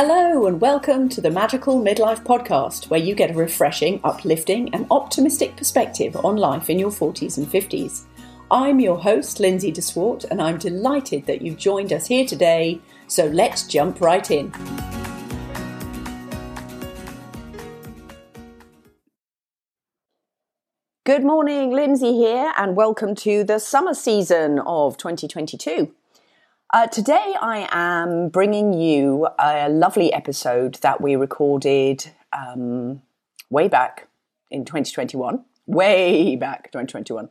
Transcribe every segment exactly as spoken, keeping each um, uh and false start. Hello and welcome to the Magical Midlife Podcast, where you get a refreshing, uplifting and optimistic perspective on life in your forties and fifties. I'm your host, Lindsay DeSwart, and I'm delighted that you've joined us here today, so let's jump right in. Good morning, Lindsay here, and welcome to the summer season of twenty twenty-two. Uh, today I am bringing you a lovely episode that we recorded um, way back in twenty twenty-one, way back twenty twenty-one,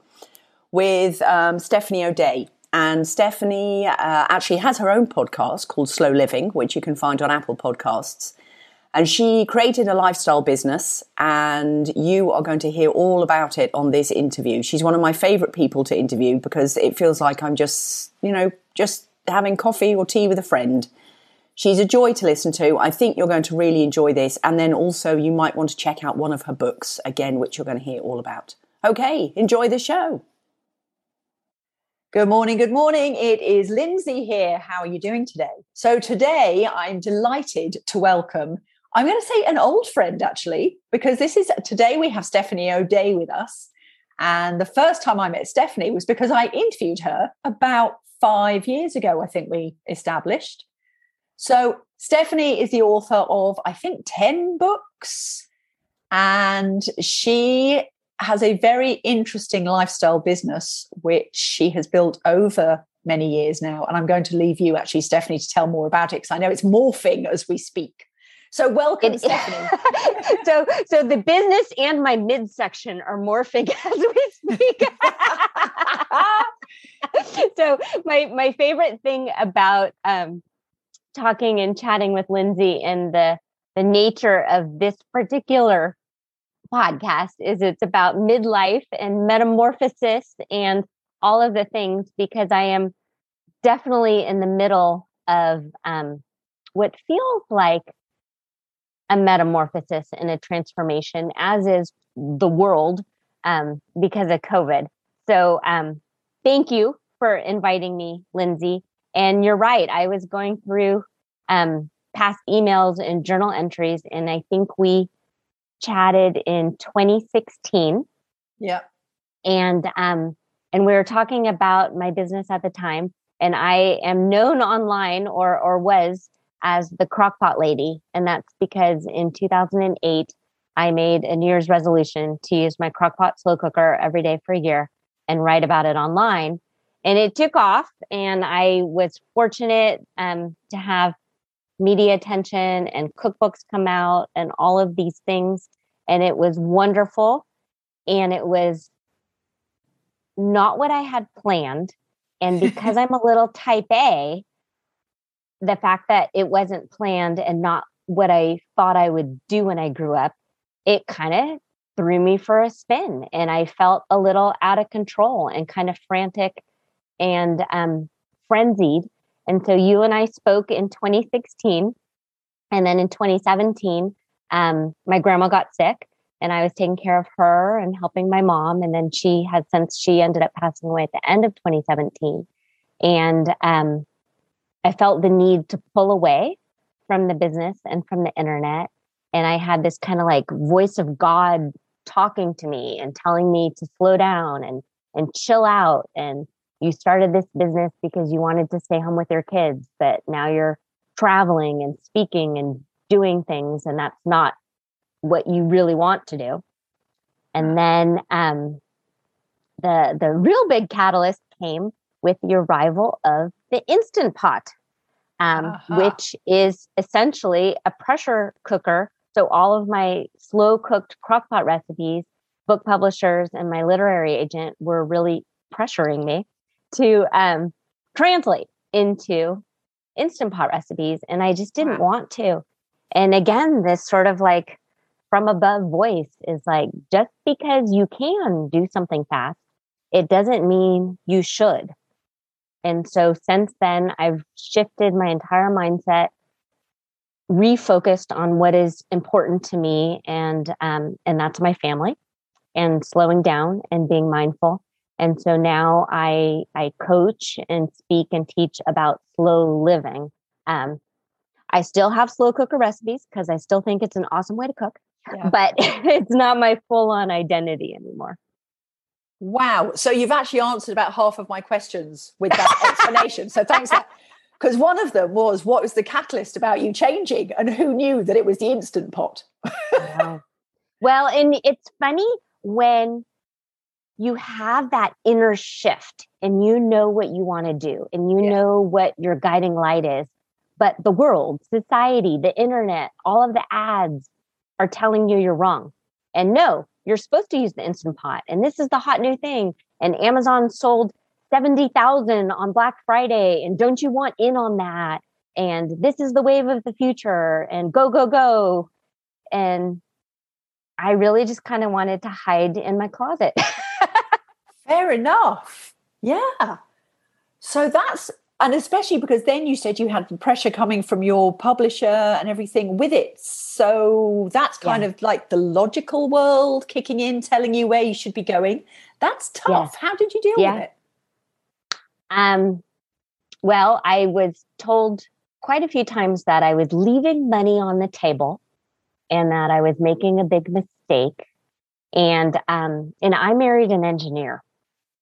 with um, Stephanie O'Day. And Stephanie uh, actually has her own podcast called Slow Living, which you can find on Apple Podcasts. And she created a lifestyle business, and you are going to hear all about it on this interview. She's one of my favourite people to interview because it feels like I'm just, you know, just... having coffee or tea with a friend. She's a joy to listen to. I think you're going to really enjoy this. And then also you might want to check out one of her books again, which you're going to hear all about. Okay, enjoy the show. Good morning, good morning. It is Lindsay here. How are you doing today? So today I'm delighted to welcome, I'm going to say an old friend actually, because this is, today we have Stephanie O'Day with us. And the first time I met Stephanie was because I interviewed her about five years ago, I think we established. So Stephanie is the author of, I think, ten books. And she has a very interesting lifestyle business, which she has built over many years now. And I'm going to leave you, actually, Stephanie, to tell more about it, because I know it's morphing as we speak. So welcome, it, Stephanie. so, so the business and my midsection are morphing as we speak. So my, my favorite thing about um, talking and chatting with Lindsay and the, the nature of this particular podcast is it's about midlife and metamorphosis and all of the things, because I am definitely in the middle of um, what feels like a metamorphosis and a transformation, as is the world um, because of COVID. So um, thank you for inviting me, Lindsay. And you're right. I was going through um, past emails and journal entries, and I think we chatted in twenty sixteen. Yeah. And, um, and we were talking about my business at the time, and I am known online, or, or was, as the Crock-Pot Lady. And that's because in two thousand eight, I made a New Year's resolution to use my Crock-Pot slow cooker every day for a year and write about it online. And it took off, and I was fortunate um, to have media attention and cookbooks come out and all of these things. And it was wonderful. And it was not what I had planned. And because I'm a little type A, the fact that it wasn't planned and not what I thought I would do when I grew up, it kind of threw me for a spin. And I felt a little out of control and kind of frantic and um, frenzied. And so you and I spoke in twenty sixteen. And then in twenty seventeen, um, my grandma got sick, and I was taking care of her and helping my mom. And then she had, since she ended up passing away at the end of twenty seventeen. And, um, I felt the need to pull away from the business and from the internet. And I had this kind of like voice of God talking to me and telling me to slow down and, and chill out. And you started this business because you wanted to stay home with your kids, but now you're traveling and speaking and doing things, and that's not what you really want to do. And then um, the, the real big catalyst came with the arrival of the Instant Pot, um, uh-huh. which is essentially a pressure cooker. So all of my slow cooked crock pot recipes, book publishers and my literary agent were really pressuring me to um, translate into Instant Pot recipes. And I just didn't want to. And again, this sort of like from above voice is like, just because you can do something fast, it doesn't mean you should. And so since then, I've shifted my entire mindset, refocused on what is important to me, and um, and that's my family, and slowing down and being mindful. And so now I I coach and speak and teach about slow living. Um, I still have slow cooker recipes because I still think it's an awesome way to cook, yeah. but it's not my full on identity anymore. Wow. So you've actually answered about half of my questions with that explanation. So thanks. Because one of them was, what was the catalyst about you changing? And who knew that it was the Instant Pot? Wow. Well, and it's funny when you have that inner shift and you know what you want to do and you yeah. know what your guiding light is. But the world, society, the internet, all of the ads are telling you you're wrong. And no, you're supposed to use the Instant Pot. And this is the hot new thing. And Amazon sold seventy thousand on Black Friday. And don't you want in on that? And this is the wave of the future. And go, go, go. And I really just kind of wanted to hide in my closet. Fair enough. Yeah. So that's... And especially because then you said you had the pressure coming from your publisher and everything with it. So that's kind yeah. of like the logical world kicking in, telling you where you should be going. That's tough. Yeah. How did you deal yeah. with it? Um, well, I was told quite a few times that I was leaving money on the table and that I was making a big mistake. And, um, and I married an engineer.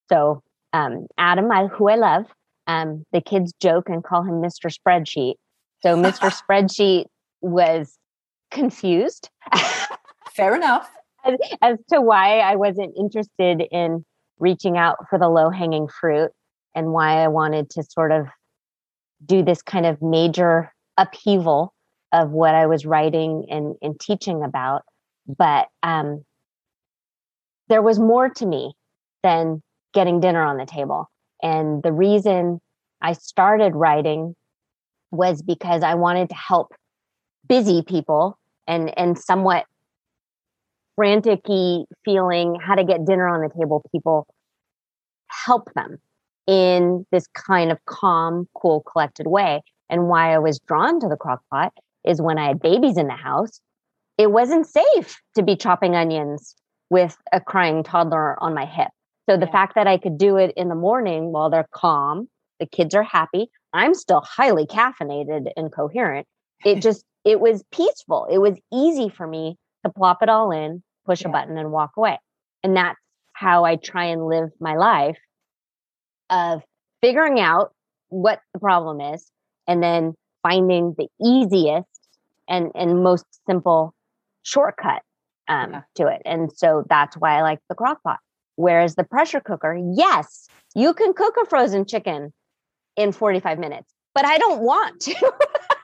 So um, Adam, I, who I love, Um, the kids joke and call him Mister Spreadsheet. So Mister Spreadsheet was confused. Fair enough. As, as to why I wasn't interested in reaching out for the low-hanging fruit and why I wanted to sort of do this kind of major upheaval of what I was writing and, and teaching about. But um, there was more to me than getting dinner on the table. And the reason I started writing was because I wanted to help busy people and, and somewhat frantic-y feeling how to get dinner on the table people, help them in this kind of calm, cool, collected way. And why I was drawn to the crock pot is when I had babies in the house, it wasn't safe to be chopping onions with a crying toddler on my hip. So the yeah. fact that I could do it in the morning while they're calm, the kids are happy, I'm still highly caffeinated and coherent. It just, it was peaceful. It was easy for me to plop it all in, push yeah. a button and walk away. And that's how I try and live my life of figuring out what the problem is and then finding the easiest and, and most simple shortcut um, yeah. to it. And so that's why I like the crock pot. Whereas the pressure cooker, yes, you can cook a frozen chicken in forty-five minutes, but I don't want to.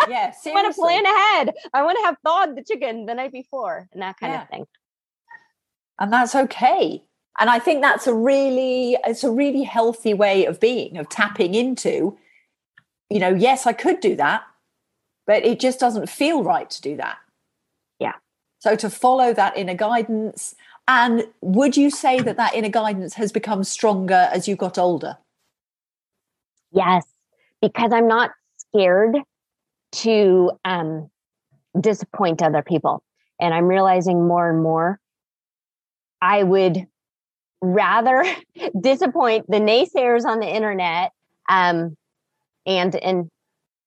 Yeah, seriously. I want to plan ahead. I want to have thawed the chicken the night before and that kind yeah. of thing. And that's okay. And I think that's a really, it's a really healthy way of being, of tapping into, you know, yes, I could do that, but it just doesn't feel right to do that. Yeah. So to follow that inner guidance. And would you say that that inner guidance has become stronger as you got older? Yes, because I'm not scared to um, disappoint other people. And I'm realizing more and more I would rather disappoint the naysayers on the internet um, and, and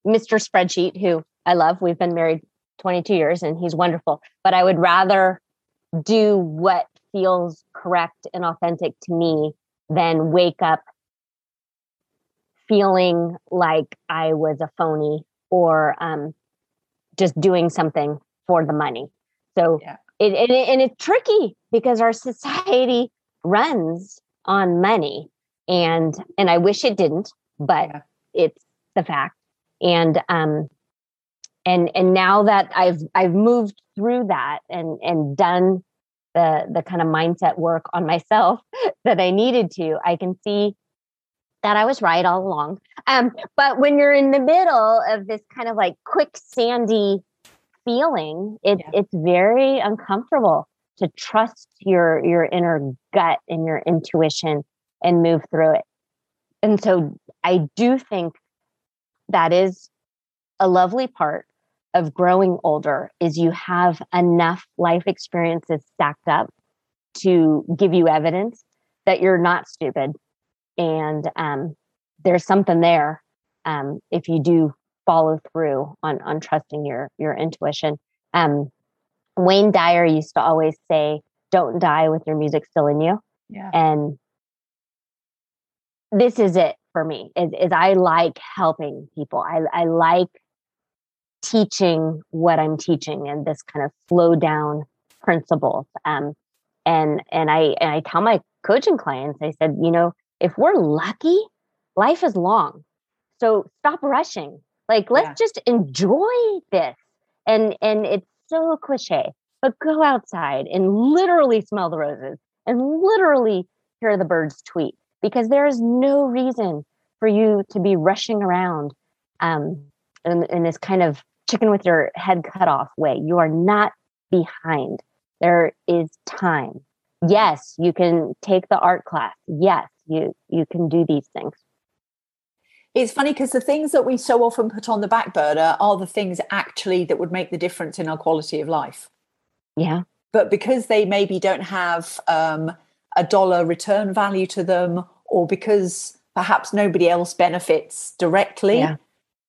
Mister Spreadsheet, who I love. We've been married twenty-two years and he's wonderful. But I would rather do what feels correct and authentic to me, then wake up feeling like I was a phony or um, just doing something for the money. So yeah. it, it, it and it's tricky because our society runs on money, and and I wish it didn't, but yeah. it's the fact. And um, and and now that I've I've moved through that and and done the the kind of mindset work on myself that I needed to, I can see that I was right all along. Um, but when you're in the middle of this kind of like quick sandy feeling, it's yeah. it's very uncomfortable to trust your your inner gut and your intuition and move through it. And so I do think that is a lovely part of growing older is you have enough life experiences stacked up to give you evidence that you're not stupid. And um, there's something there um, if you do follow through on, on trusting your, your intuition. Um, Wayne Dyer used to always say, don't die with your music still in you. Yeah. And this is it for me, is, is I like helping people. I, I like teaching what I'm teaching and this kind of slow down principles. Um, and, and I, and I tell my coaching clients, I said, you know, if we're lucky, life is long. So stop rushing. Like, let's yeah. just enjoy this. And, and it's so cliche, but go outside and literally smell the roses and literally hear the birds tweet, because there is no reason for you to be rushing around um, in, in this kind of chicken with your head cut off way. You are not behind. There is time. Yes, you can take the art class. Yes, you, you can do these things. It's funny because the things that we so often put on the back burner are the things actually that would make the difference in our quality of life. Yeah. But because they maybe don't have um, a dollar return value to them, or because perhaps nobody else benefits directly, yeah.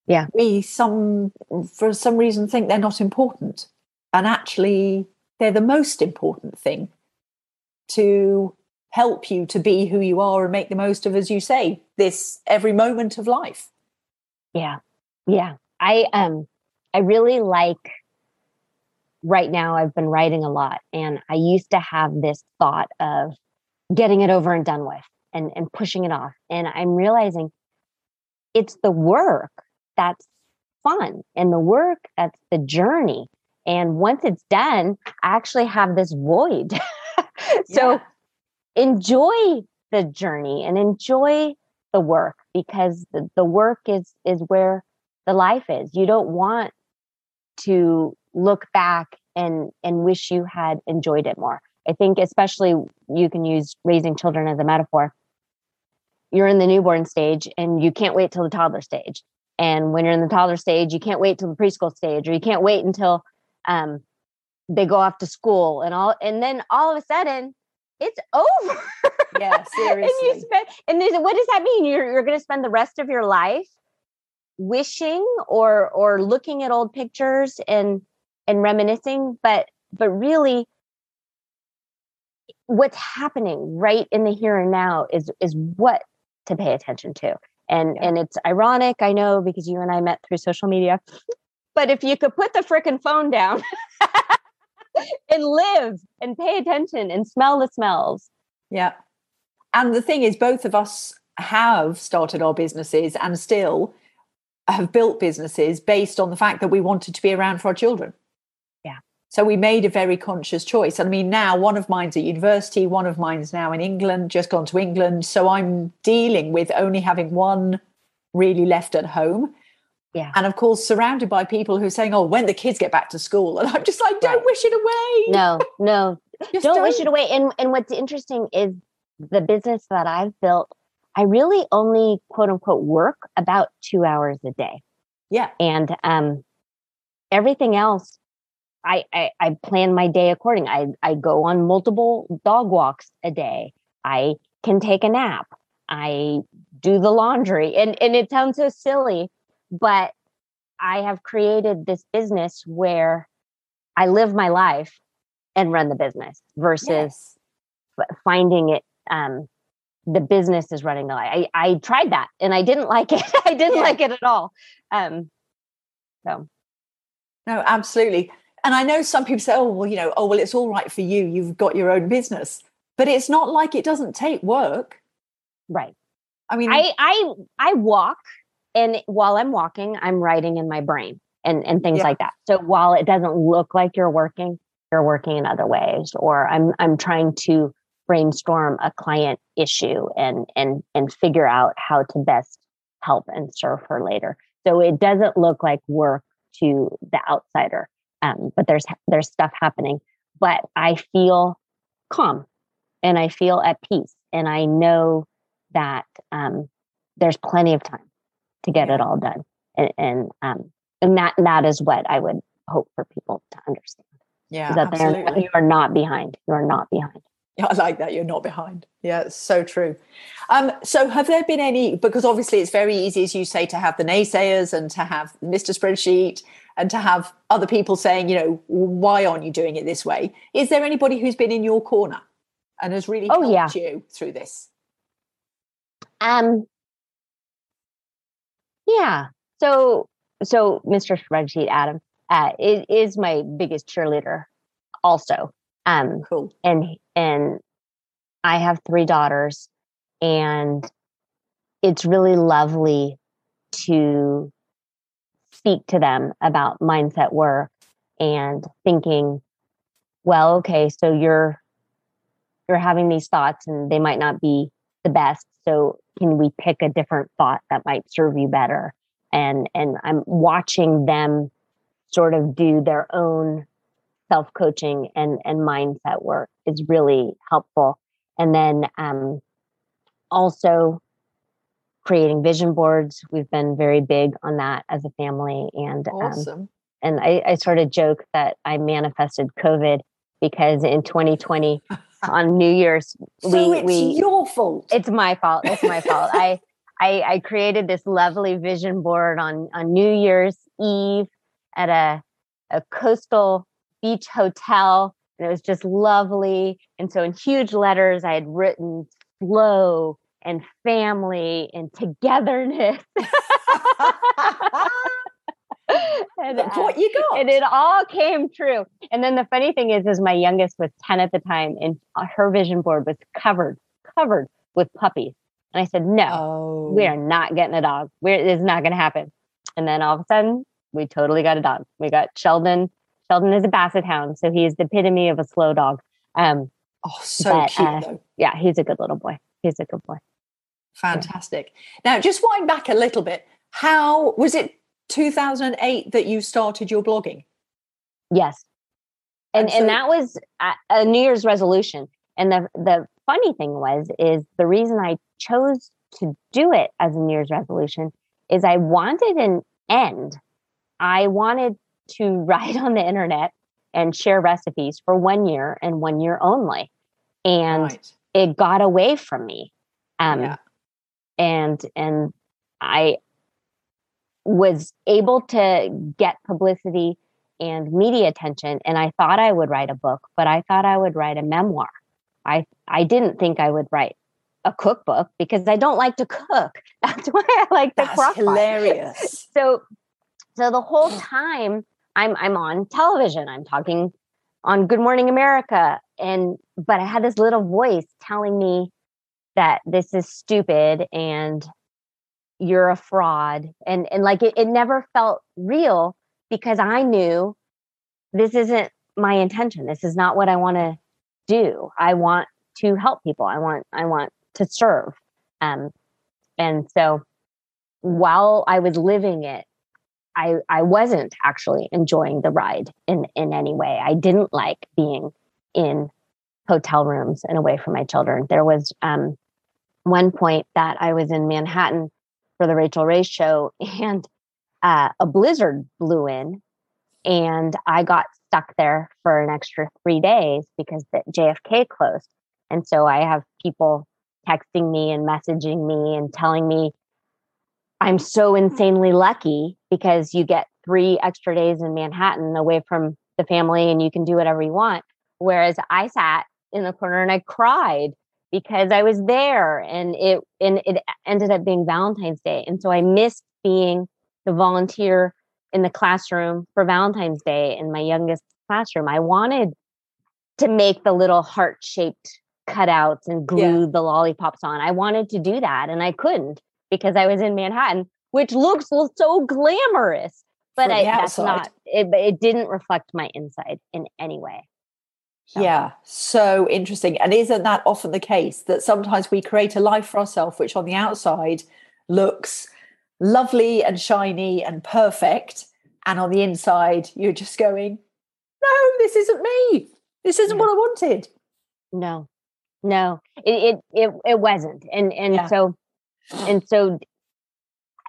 Yeah. we some for some reason think they're not important. And actually, they're the most important thing to help you to be who you are and make the most of, as you say, this every moment of life. Yeah. Yeah. I, um, I really like, right now I've been writing a lot, and I used to have this thought of getting it over and done with and, and pushing it off. And I'm realizing it's the work that's fun and the work that's the journey. And once it's done, I actually have this void. So yeah. Enjoy the journey and enjoy the work, because the, the work is, is where the life is. You don't want to look back and, and wish you had enjoyed it more. I think especially you can use raising children as a metaphor. You're in the newborn stage and you can't wait till the toddler stage. And when you're in the toddler stage, you can't wait till the preschool stage, or you can't wait until um, they go off to school and all. And then all of a sudden, it's over. Yeah, seriously. and you spend, and there's, what does that mean? You're you're going to spend the rest of your life wishing or or looking at old pictures and and reminiscing, but but really, what's happening right in the here and now is is what to pay attention to. And yeah. and it's ironic, I know, because you and I met through social media. But if you could put the frickin' phone down. And live and pay attention and smell the smells. Yeah. And the thing is, both of us have started our businesses and still have built businesses based on the fact that we wanted to be around for our children. Yeah. So we made a very conscious choice. I mean, now one of mine's at university, one of mine's now in England, just gone to England. So I'm dealing with only having one really left at home. Yeah. And of course, surrounded by people who are saying, oh, when the kids get back to school. And I'm just like, don't right. wish it away. No, no, don't, don't wish it away. And and what's interesting is the business that I've built, I really only, quote unquote, work about two hours a day. Yeah. And um, everything else, I, I, I plan my day according. I, I go on multiple dog walks a day. I can take a nap. I do the laundry. And and it sounds so silly. But I have created this business where I live my life and run the business versus yes. finding it. Um, the business is running the life. I, I tried that and I didn't like it. I didn't yeah. like it at all. Um, so. No, absolutely. And I know some people say, oh, well, you know, oh, well, it's all right for you. You've got your own business, but it's not like it doesn't take work. Right. I mean, I, I, I walk. And while I'm walking, I'm writing in my brain and, and things yeah. like that. So while it doesn't look like you're working, you're working in other ways, or I'm I'm trying to brainstorm a client issue and and and figure out how to best help and serve her later. So it doesn't look like work to the outsider, um, but there's there's stuff happening. But I feel calm, and I feel at peace, and I know that um, there's plenty of time to get it all done. And, and, um, and that, that is what I would hope for people to understand. Yeah. Is that absolutely. Not, you are not behind. You are not behind. Yeah, I like that. You're not behind. Yeah, it's so true. Um, so have there been any, because obviously it's very easy, as you say, to have the naysayers and to have Mister Spreadsheet and to have other people saying, you know, why aren't you doing it this way? Is there anybody who's been in your corner and has really oh, helped yeah. you through this? Um. Yeah. So, so Mister Spreadsheet, Adam, uh, is, is my biggest cheerleader also. Um, cool. And, and I have three daughters, and it's really lovely to speak to them about mindset work and thinking, well, okay, so you're, you're having these thoughts and they might not be the best. So can we pick a different thought that might serve you better? And, and I'm watching them sort of do their own self-coaching and, and mindset work is really helpful. And then um, also creating vision boards. We've been very big on that as a family. And awesome. um, and I, I sort of joke that I manifested COVID, because in twenty twenty on New Year's, we, so it's we, your fault. It's my fault. It's my fault. I, I, I created this lovely vision board on, on New Year's Eve at a, a coastal beach hotel, and it was just lovely. And so in huge letters, I had written slow and family and togetherness. And uh, what you got. And it all came true. And then the funny thing is, is my youngest was ten at the time, and her vision board was covered, covered with puppies. And I said, no, oh. we are not getting a dog. We're, it's not going to happen. And then all of a sudden, we totally got a dog. We got Sheldon. Sheldon is a basset hound, so he is the epitome of a slow dog. Um, oh, so but, cute, uh, though. Yeah, he's a good little boy. He's a good boy. Fantastic. Yeah. Now, just wind back a little bit. How was it two thousand eight that you started your blogging? Yes. And and, so, and that was a New Year's resolution. And the, the funny thing was, is the reason I chose to do it as a New Year's resolution is I wanted an end. I wanted to write on the internet and share recipes for one year and one year only. And right. it got away from me. Um, yeah. And and I was able to get publicity and media attention. And I thought I would write a book, but I thought I would write a memoir. I I didn't think I would write a cookbook, because I don't like to cook. That's why I like the crock pot. Hilarious. so, so the whole time, I'm I'm on television. I'm talking on Good Morning America, and but I had this little voice telling me that this is stupid and you're a fraud, and and like it, it never felt real, because I knew this isn't my intention. This is not what I want to do. I want to help people. I want I want to serve, um, and so while I was living it, I, I wasn't actually enjoying the ride in, in any way. I didn't like being in hotel rooms and away from my children. There was um, one point that I was in Manhattan for the Rachel Ray show, and uh, a blizzard blew in, and I got stuck there for an extra three days because the J F K closed. And so I have people texting me and messaging me and telling me I'm so insanely lucky because you get three extra days in Manhattan away from the family and you can do whatever you want. Whereas I sat in the corner and I cried because I was there, and it, and it ended up being Valentine's Day. And so I missed being the volunteer in the classroom for Valentine's Day in my youngest classroom. I wanted to make the little heart-shaped cutouts and glue yeah. the lollipops on. I wanted to do that, and I couldn't, because I was in Manhattan, which looks so glamorous, but I, that's not, it, it didn't reflect my inside in any way. So. Yeah. So interesting. And isn't that often the case, that sometimes we create a life for ourselves, which on the outside looks lovely and shiny and perfect. And on the inside, you're just going, no, this isn't me. This isn't no. what I wanted. No, no, it, it, it, it wasn't. And, and yeah. so, And so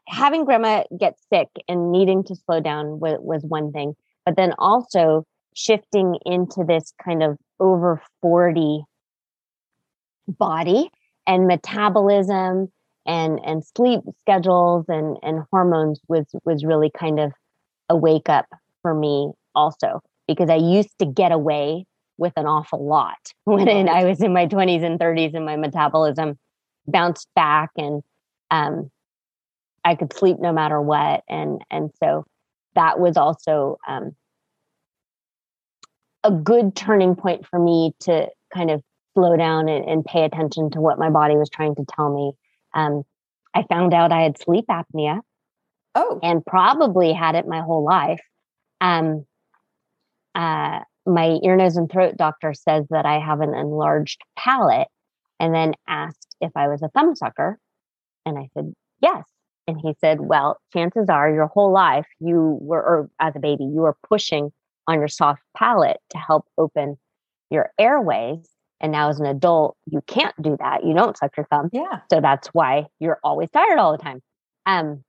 having grandma get sick and needing to slow down was, was one thing, but then also shifting into this kind of over forty body and metabolism and and sleep schedules and and hormones was was really kind of a wake up for me also, because I used to get away with an awful lot when I was in my twenties and thirties, and my metabolism bounced back, and um, I could sleep no matter what. And and so that was also um, a good turning point for me to kind of slow down and, and pay attention to what my body was trying to tell me. Um, I found out I had sleep apnea. Oh, and probably had it my whole life. Um, uh, my ear, nose, and throat doctor says that I have an enlarged palate, and then asked if I was a thumb sucker. And I said, yes. And he said, well, chances are your whole life you were, or as a baby, you were pushing on your soft palate to help open your airways. And now as an adult, you can't do that. You don't suck your thumb. Yeah. So that's why you're always tired all the time. Um,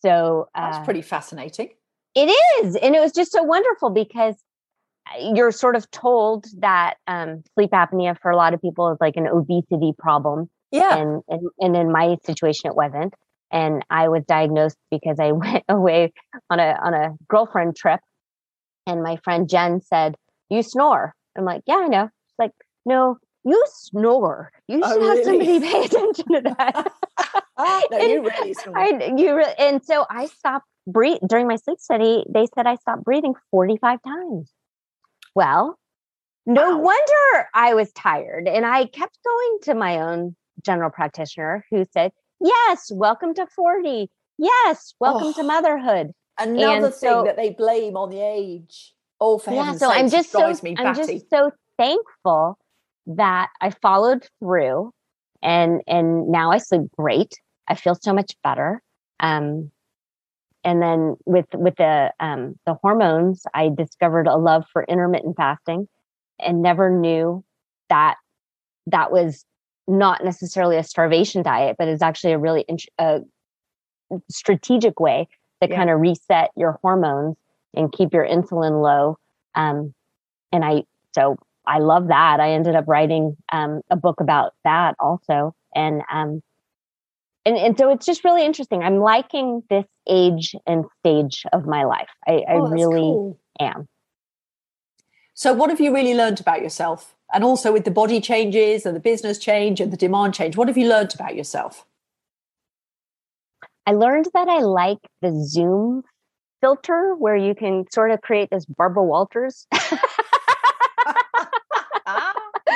so uh, that's pretty fascinating. It is. And it was just so wonderful, because you're sort of told that um, sleep apnea for a lot of people is like an obesity problem. Yeah. And, and, and in my situation, it wasn't. And I was diagnosed because I went away on a, on a girlfriend trip, and my friend Jen said, you snore. I'm like, yeah, I know. She's like, no, you snore. You should oh, have really? somebody pay attention to that. Oh, no, you really snore. I, you re- and so I stopped breathing during my sleep study. They said I stopped breathing forty-five times. Well, no wow. wonder I was tired. And I kept going to my own general practitioner, who said, yes, welcome to forty. Yes, welcome oh, to motherhood. Another and thing so, that they blame on the age. Oh, for yeah, heaven's so sake, I'm just so, me I'm batty. just so thankful that I followed through, and and now I sleep great. I feel so much better. Um, and then with with the um, the hormones, I discovered a love for intermittent fasting, and never knew that that was not necessarily a starvation diet, but it's actually a really int- a strategic way to yeah. kind of reset your hormones and keep your insulin low. Um, and I, so I love that. I ended up writing um, a book about that also. And, um, and, and so it's just really interesting. I'm liking this age and stage of my life. I, oh, I really cool. am. So what have you really learned about yourself? And also with the body changes and the business change and the demand change, what have you learned about yourself? I learned that I like the Zoom filter, where you can sort of create this Barbara Walters. So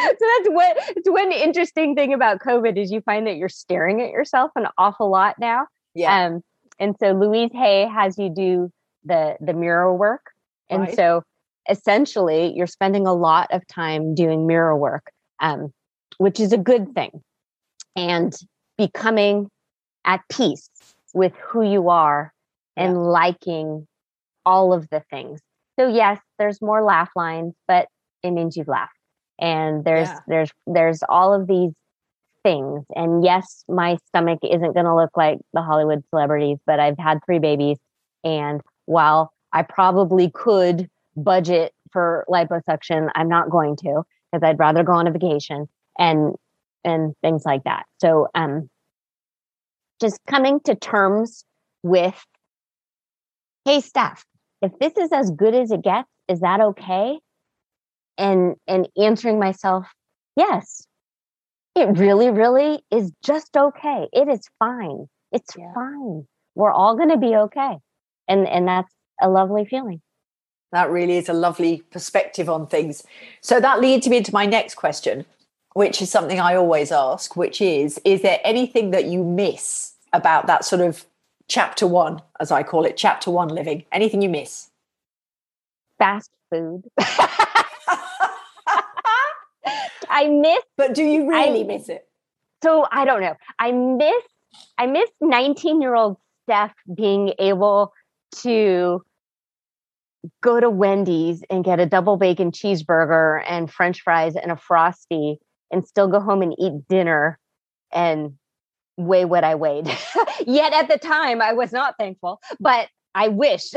that's what, it's one interesting thing about COVID is you find that you're staring at yourself an awful lot now. Yeah. Um, and so Louise Hay has you do the, the mirror work. And right. so essentially, you're spending a lot of time doing mirror work, um, which is a good thing, and becoming at peace with who you are and yeah. liking all of the things. So yes, there's more laugh lines, but it means you've laughed. And there's yeah. there's there's all of these things. And yes, my stomach isn't going to look like the Hollywood celebrities, but I've had three babies, and while I probably could budget for liposuction, I'm not going to, because I'd rather go on a vacation and and things like that. So um just coming to terms with, hey Steph, if this is as good as it gets, is that okay? And and answering myself, yes, it really, really is just okay. It is fine. It's yeah. fine. We're all gonna be okay. And and that's a lovely feeling. That really is a lovely perspective on things. So that leads me into my next question, which is something I always ask, which is, is there anything that you miss about that sort of chapter one, as I call it, chapter one living? Anything you miss? Fast food. I miss. But do you really I, miss it? So I don't know. I miss, I miss nineteen-year-old Steph being able to go to Wendy's and get a double bacon cheeseburger and French fries and a Frosty, and still go home and eat dinner and weigh what I weighed. Yet at the time, I was not thankful, but I wish.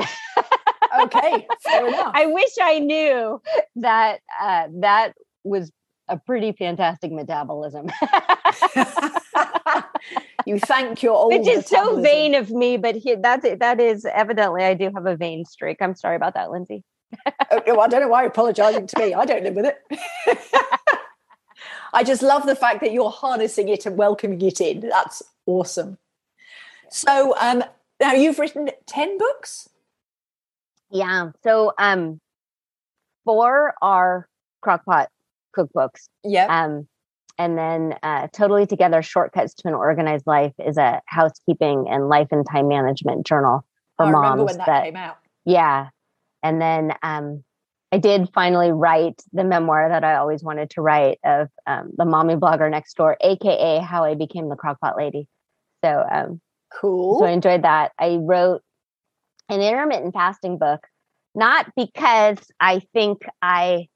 Okay, fair enough. I wish I knew that uh, that was a pretty fantastic metabolism. You thank your old Which is metabolism. So vain of me, but he, that's it. That is evidently I do have a vain streak. I'm sorry about that, Lindsay. Oh, no, I don't know why you're apologizing to me. I don't live with it. I just love the fact that you're harnessing it and welcoming it in. That's awesome. So um, now you've written ten books? Yeah. So um, four are Crock-Pot cookbooks. Yeah. Um, and then uh, Totally Together, Shortcuts to an Organized Life is a housekeeping and life and time management journal for I moms. I remember when that, that came out. Yeah. And then um, I did finally write the memoir that I always wanted to write of um, The Mommy Blogger Next Door, A K A How I Became the Crock-Pot Lady. So um, cool. So I enjoyed that. I wrote an intermittent fasting book, not because I think I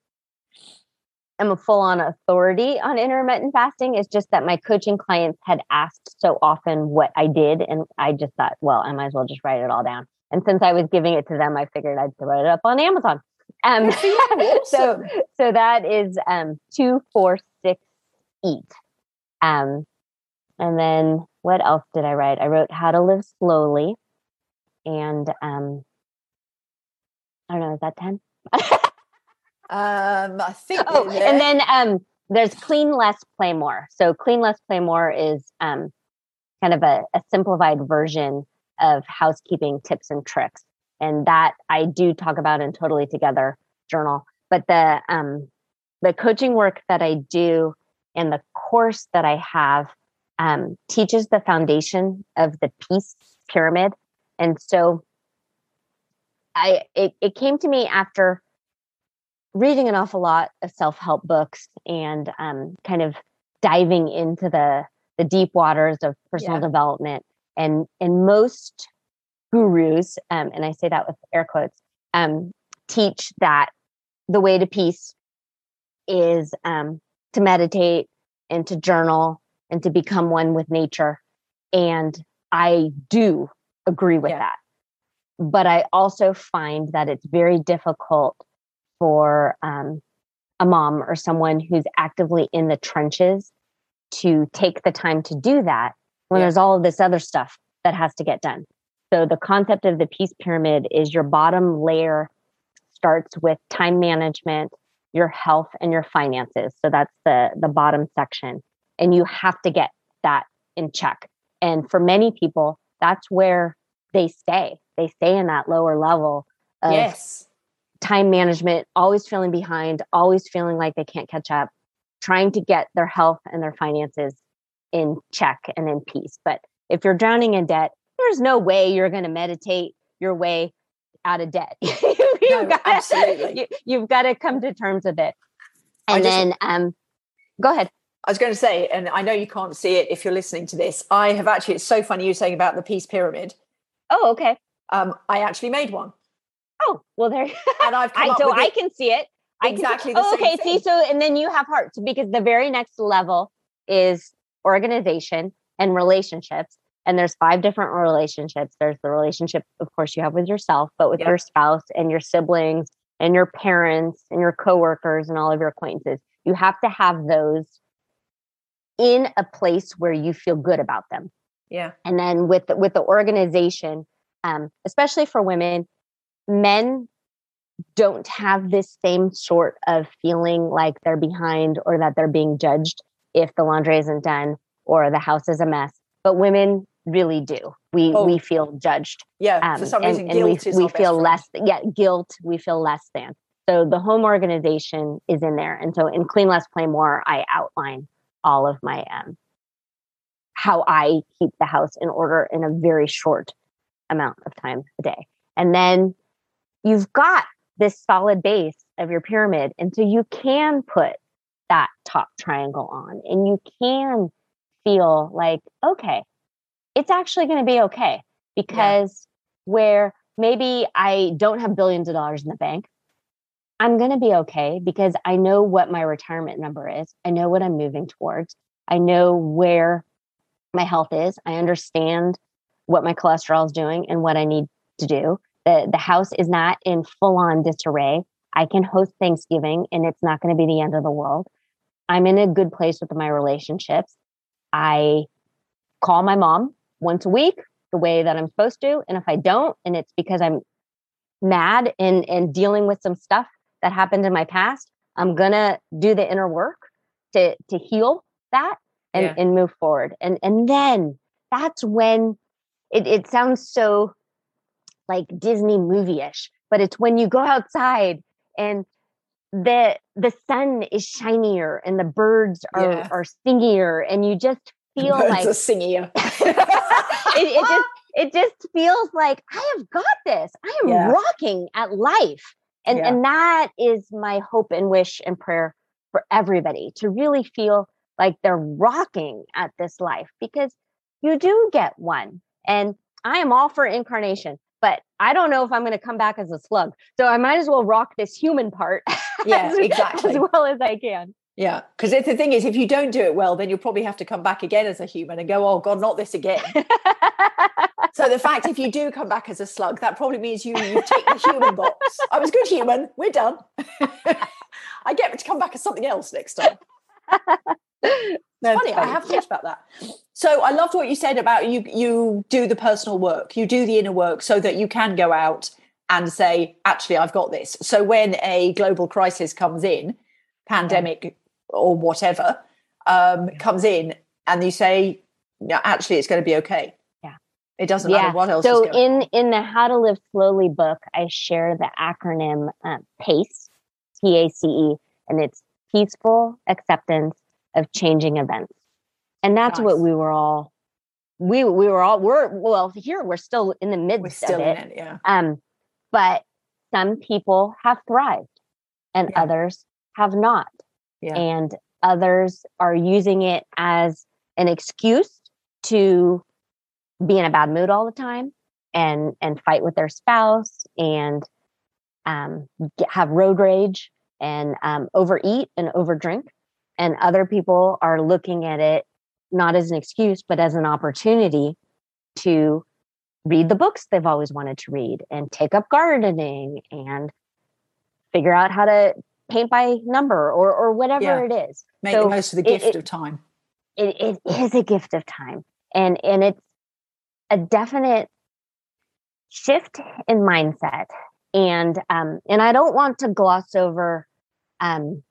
am a full-on authority on intermittent fasting. It's just that my coaching clients had asked so often what I did. And I just thought, well, I might as well just write it all down. And since I was giving it to them, I figured I'd throw it up on Amazon. Um, so, so that is um, two, four, six, eat. Um, and then what else did I write? I wrote How to Live Slowly. And um, I don't know, is that ten? um, I think. Oh, and then um, there's Clean Less, Play More. So Clean Less, Play More is um, kind of a, a simplified version of housekeeping tips and tricks. And that I do talk about in Totally Together journal. But the um, the coaching work that I do and the course that I have um, teaches the foundation of the PACE pyramid. And so I it, it came to me after reading an awful lot of self-help books and um, kind of diving into the, the deep waters of personal yeah. development. And and most gurus, um, and I say that with air quotes, um, teach that the way to peace is um, to meditate and to journal and to become one with nature. And I do agree with yeah. that. But I also find that it's very difficult for um, a mom or someone who's actively in the trenches to take the time to do that when yeah. there's all of this other stuff that has to get done. So the concept of the PACE pyramid is your bottom layer starts with time management, your health, and your finances. So that's the, the bottom section. And you have to get that in check. And for many people, that's where they stay. They stay in that lower level of yes. time management, always feeling behind, always feeling like they can't catch up, trying to get their health and their finances in check and in peace. But if you're drowning in debt, there's no way you're going to meditate your way out of debt. you no, gotta, absolutely. You, you've got to come to terms with it. And just, then, um, go ahead. I was going to say, and I know you can't see it if you're listening to this. I have actually, it's so funny you saying about the PACE pyramid. Oh, okay. Um, I actually made one. Oh, well there. And I've come I, up so with I it. can see it. Exactly. I can see, the oh, same okay. Thing. See, so, and then you have hearts because the very next level is organization and relationships. And there's five different relationships. There's the relationship, of course, you have with yourself, but with yep. your spouse and your siblings and your parents and your coworkers and all of your acquaintances. You have to have those in a place where you feel good about them. Yeah. And then with the, with the organization, um, especially for women, men don't have this same sort of feeling like they're behind or that they're being judged if the laundry isn't done or the house is a mess. But women really do. We oh. we feel judged. Yeah, um, for some reason, and, and guilt we, is we feel less. Yeah, guilt. We feel less than. So the home organization is in there, and so in Clean Less, Play More, I outline all of my um, how I keep the house in order in a very short amount of time a day, and then you've got this solid base of your pyramid, and so you can put that top triangle on, and you can feel like, okay, it's actually going to be okay because yeah. where maybe I don't have billions of dollars in the bank, I'm going to be okay because I know what my retirement number is. I know what I'm moving towards. I know where my health is. I understand what my cholesterol is doing and what I need to do. The, the house is not in full on disarray. I can host Thanksgiving and it's not going to be the end of the world. I'm in a good place with my relationships. I call my mom once a week the way that I'm supposed to. And if I don't, and it's because I'm mad and, and dealing with some stuff that happened in my past, I'm going to do the inner work to, to heal that and, yeah. and move forward. And, and then that's when it, it sounds so like Disney movie-ish, but it's when you go outside and the, the sun is shinier and the birds are, yeah. are singier and you just feel birds like are singier. It, it just, it just feels like I have got this. I am yeah. rocking at life. And yeah. and that is my hope and wish and prayer for everybody, to really feel like they're rocking at this life, because you do get one. And I am all for incarnation, but I don't know if I'm going to come back as a slug. So I might as well rock this human part yeah, as, exactly. as well as I can. Yeah, because the thing is, if you don't do it well, then you'll probably have to come back again as a human and go, oh, God, not this again. So the fact, if you do come back as a slug, that probably means you, you take the human box. I was a good human. We're done. I get to come back as something else next time. It's funny, funny. I have thought about that. So I loved what you said about you, you do the personal work. You do the inner work so that you can go out and say, actually, I've got this. So when a global crisis comes in, pandemic, or whatever um, comes in, and you say, no, actually, it's going to be okay. Yeah, it doesn't yeah. matter what else. So is going in on. In the How to Live Slowly book, I share the acronym uh, PACE, P A C E, and it's Peaceful Acceptance of Changing Events, and that's nice. what we were all. We we were all we're well here. We're still in the midst we're still of it. In it yeah. Um, but some people have thrived, and yeah. others have not. Yeah. And others are using it as an excuse to be in a bad mood all the time and, and fight with their spouse and um, get, have road rage and um, overeat and overdrink. And other people are looking at it not as an excuse, but as an opportunity to read the books they've always wanted to read and take up gardening and figure out how to paint by number or or whatever yeah. it is. Make so the most of the gift it, it, of time. It, it is a gift of time. And and it's a definite shift in mindset. And um and I don't want to gloss over um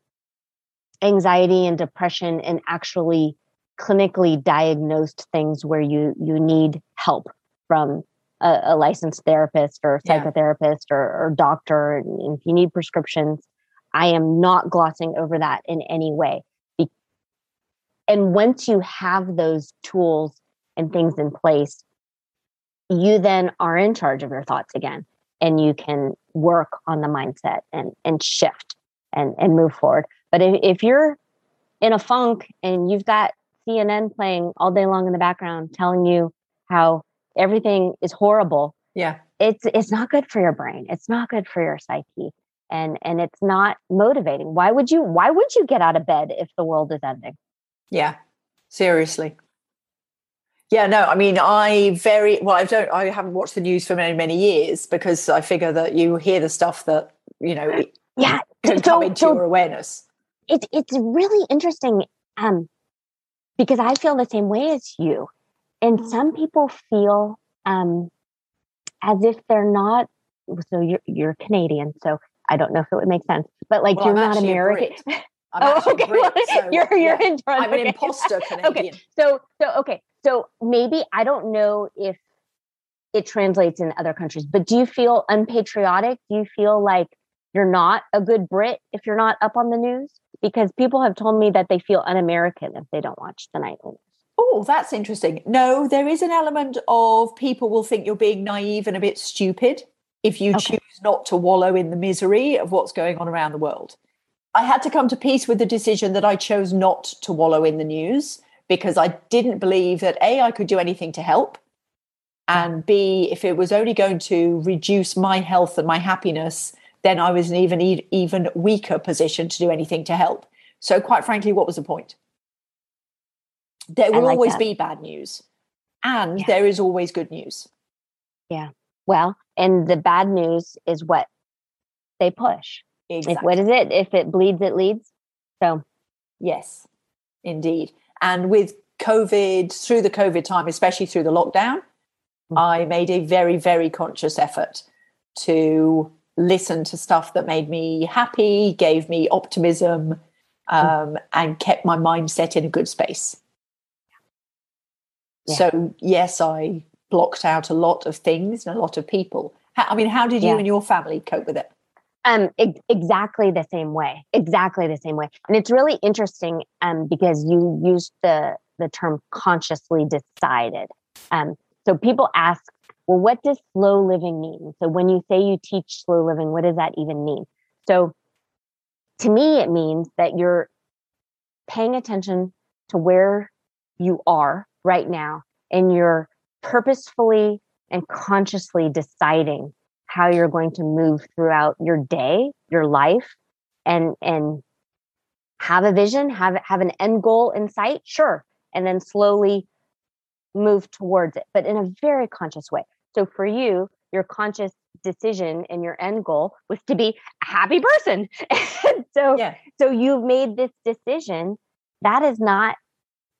anxiety and depression and actually clinically diagnosed things where you you need help from a, a licensed therapist or a psychotherapist yeah. or, or doctor, and, and if you need prescriptions. I am not glossing over that in any way. And once you have those tools and things in place, you then are in charge of your thoughts again, and you can work on the mindset and, and shift and, and move forward. But if, if you're in a funk and you've got C N N playing all day long in the background, telling you how everything is horrible, yeah, it's it's not good for your brain. It's not good for your psyche. And and it's not motivating. Why would you? Why would you get out of bed if the world is ending? Yeah, seriously. Yeah, no. I mean, I very well. I don't. I haven't watched the news for many many years because I figure that you hear the stuff that you know. Yeah, can so, come into so your awareness. It's it's really interesting, um, because I feel the same way as you, and some people feel um, as if they're not. So you're you're Canadian, so. I don't know if it would make sense, but like well, you're I'm not American. I'm oh, okay. Brit, so you're you're yeah. in. I'm an imposter Canadian. Okay, so so okay, so maybe I don't know if it translates in other countries, but do you feel unpatriotic? Do you feel like you're not a good Brit if you're not up on the news? Because people have told me that they feel un-American if they don't watch the night news. Oh, that's interesting. No, there is an element of people will think you're being naive and a bit stupid if you okay. choose not to wallow in the misery of what's going on around the world. I had to come to peace with the decision that I chose not to wallow in the news because I didn't believe that A, I could do anything to help, and B, if it was only going to reduce my health and my happiness, then I was in an even, even weaker position to do anything to help. So quite frankly, what was the point? There will like always that. be bad news, and yeah. there is always good news. Yeah. Well, and the bad news is what they push. Exactly. If, what is it? If it bleeds, it leads. So Yes, indeed. And with COVID, through the COVID time, especially through the lockdown, mm-hmm. I made a very, very conscious effort to listen to stuff that made me happy, gave me optimism, um, mm-hmm. and kept my mindset in a good space. Yeah. So, yes, I blocked out a lot of things and a lot of people. How, I mean, how did you yeah. and your family cope with it? Um, ex- exactly the same way, exactly the same way. And it's really interesting um, because you used the, the term consciously decided. Um, so people ask, well, what does slow living mean? So when you say you teach slow living, what does that even mean? So to me, it means that you're paying attention to where you are right now and you're purposefully and consciously deciding how you're going to move throughout your day, your life, and and have a vision, have have an end goal in sight, sure, and then slowly move towards it, but in a very conscious way. So for you, your conscious decision and your end goal was to be a happy person. so yeah. so you've made this decision that is not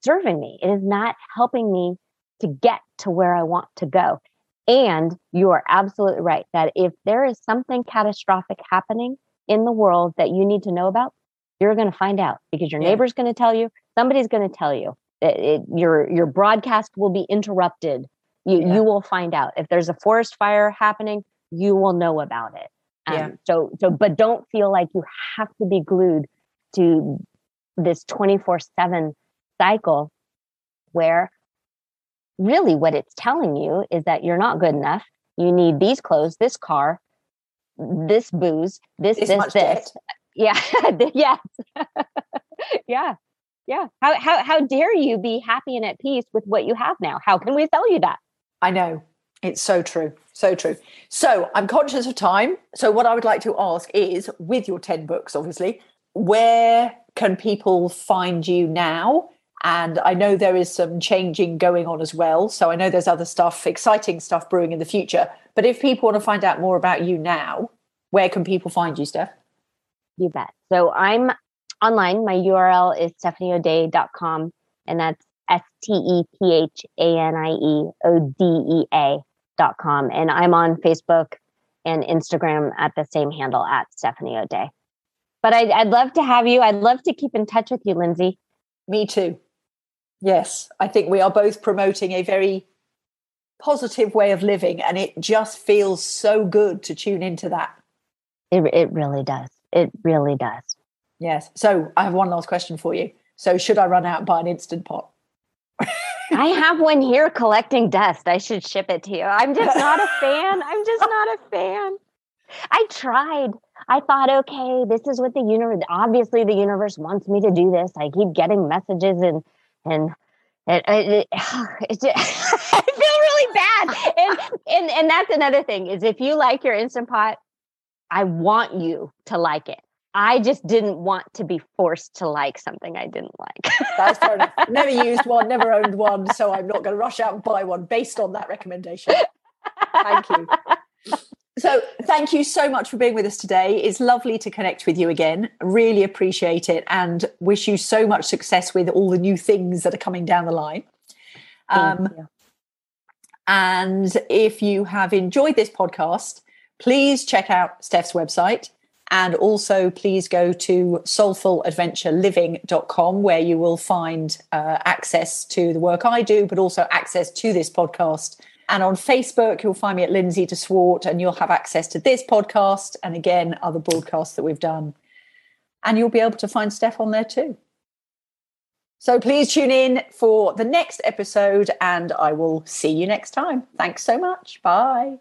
serving me. It is not helping me to get to where I want to go. And you are absolutely right that if there is something catastrophic happening in the world that you need to know about, you're going to find out because your neighbor's going to tell you, somebody's going to tell you, it, it, your your broadcast will be interrupted. You yeah. you will find out. If there's a forest fire happening, you will know about it. Um, yeah. So so, but don't feel like you have to be glued to this twenty-four seven cycle where really what it's telling you is that you're not good enough. You need these clothes, this car, this booze, this, this, this. this. Yeah. yes. yeah. Yeah. How, how, how dare you be happy and at peace with what you have now? How can we tell you that? I know. It's so true. So true. So I'm conscious of time. So what I would like to ask is, with your ten books, obviously, where can people find you now? And I know there is some changing going on as well. So I know there's other stuff, exciting stuff brewing in the future. But if people want to find out more about you now, where can people find you, Steph? You bet. So I'm online. My U R L is stephanie o'day dot com. And that's S T E P H A N I E O D E A dot com. And I'm on Facebook and Instagram at the same handle, at Stephanie O'Day. But I'd, I'd love to have you. I'd love to keep in touch with you, Lindsay. Me too. Yes, I think we are both promoting a very positive way of living, and it just feels so good to tune into that. It, it really does. It really does. Yes. So I have one last question for you. So should I run out and buy an Instant Pot? I have one here collecting dust. I should ship it to you. I'm just not a fan. I'm just not a fan. I tried. I thought, okay, this is what the universe, obviously the universe wants me to do this. I keep getting messages and, and it, it, it, it, I feel really bad. And, and, and that's another thing is if you like your Instant Pot, I want you to like it. I just didn't want to be forced to like something I didn't like. That's fair enough. Never used one, never owned one. So I'm not going to rush out and buy one based on that recommendation. Thank you. So thank you so much for being with us today. It's lovely to connect with you again. Really appreciate it and wish you so much success with all the new things that are coming down the line. Um, and if you have enjoyed this podcast, please check out Steph's website and also please go to soulful adventure living dot com where you will find uh, access to the work I do, but also access to this podcast. And on Facebook, you'll find me at Lindsay DeSwart and you'll have access to this podcast and, again, other broadcasts that we've done. And you'll be able to find Steph on there too. So please tune in for the next episode and I will see you next time. Thanks so much. Bye.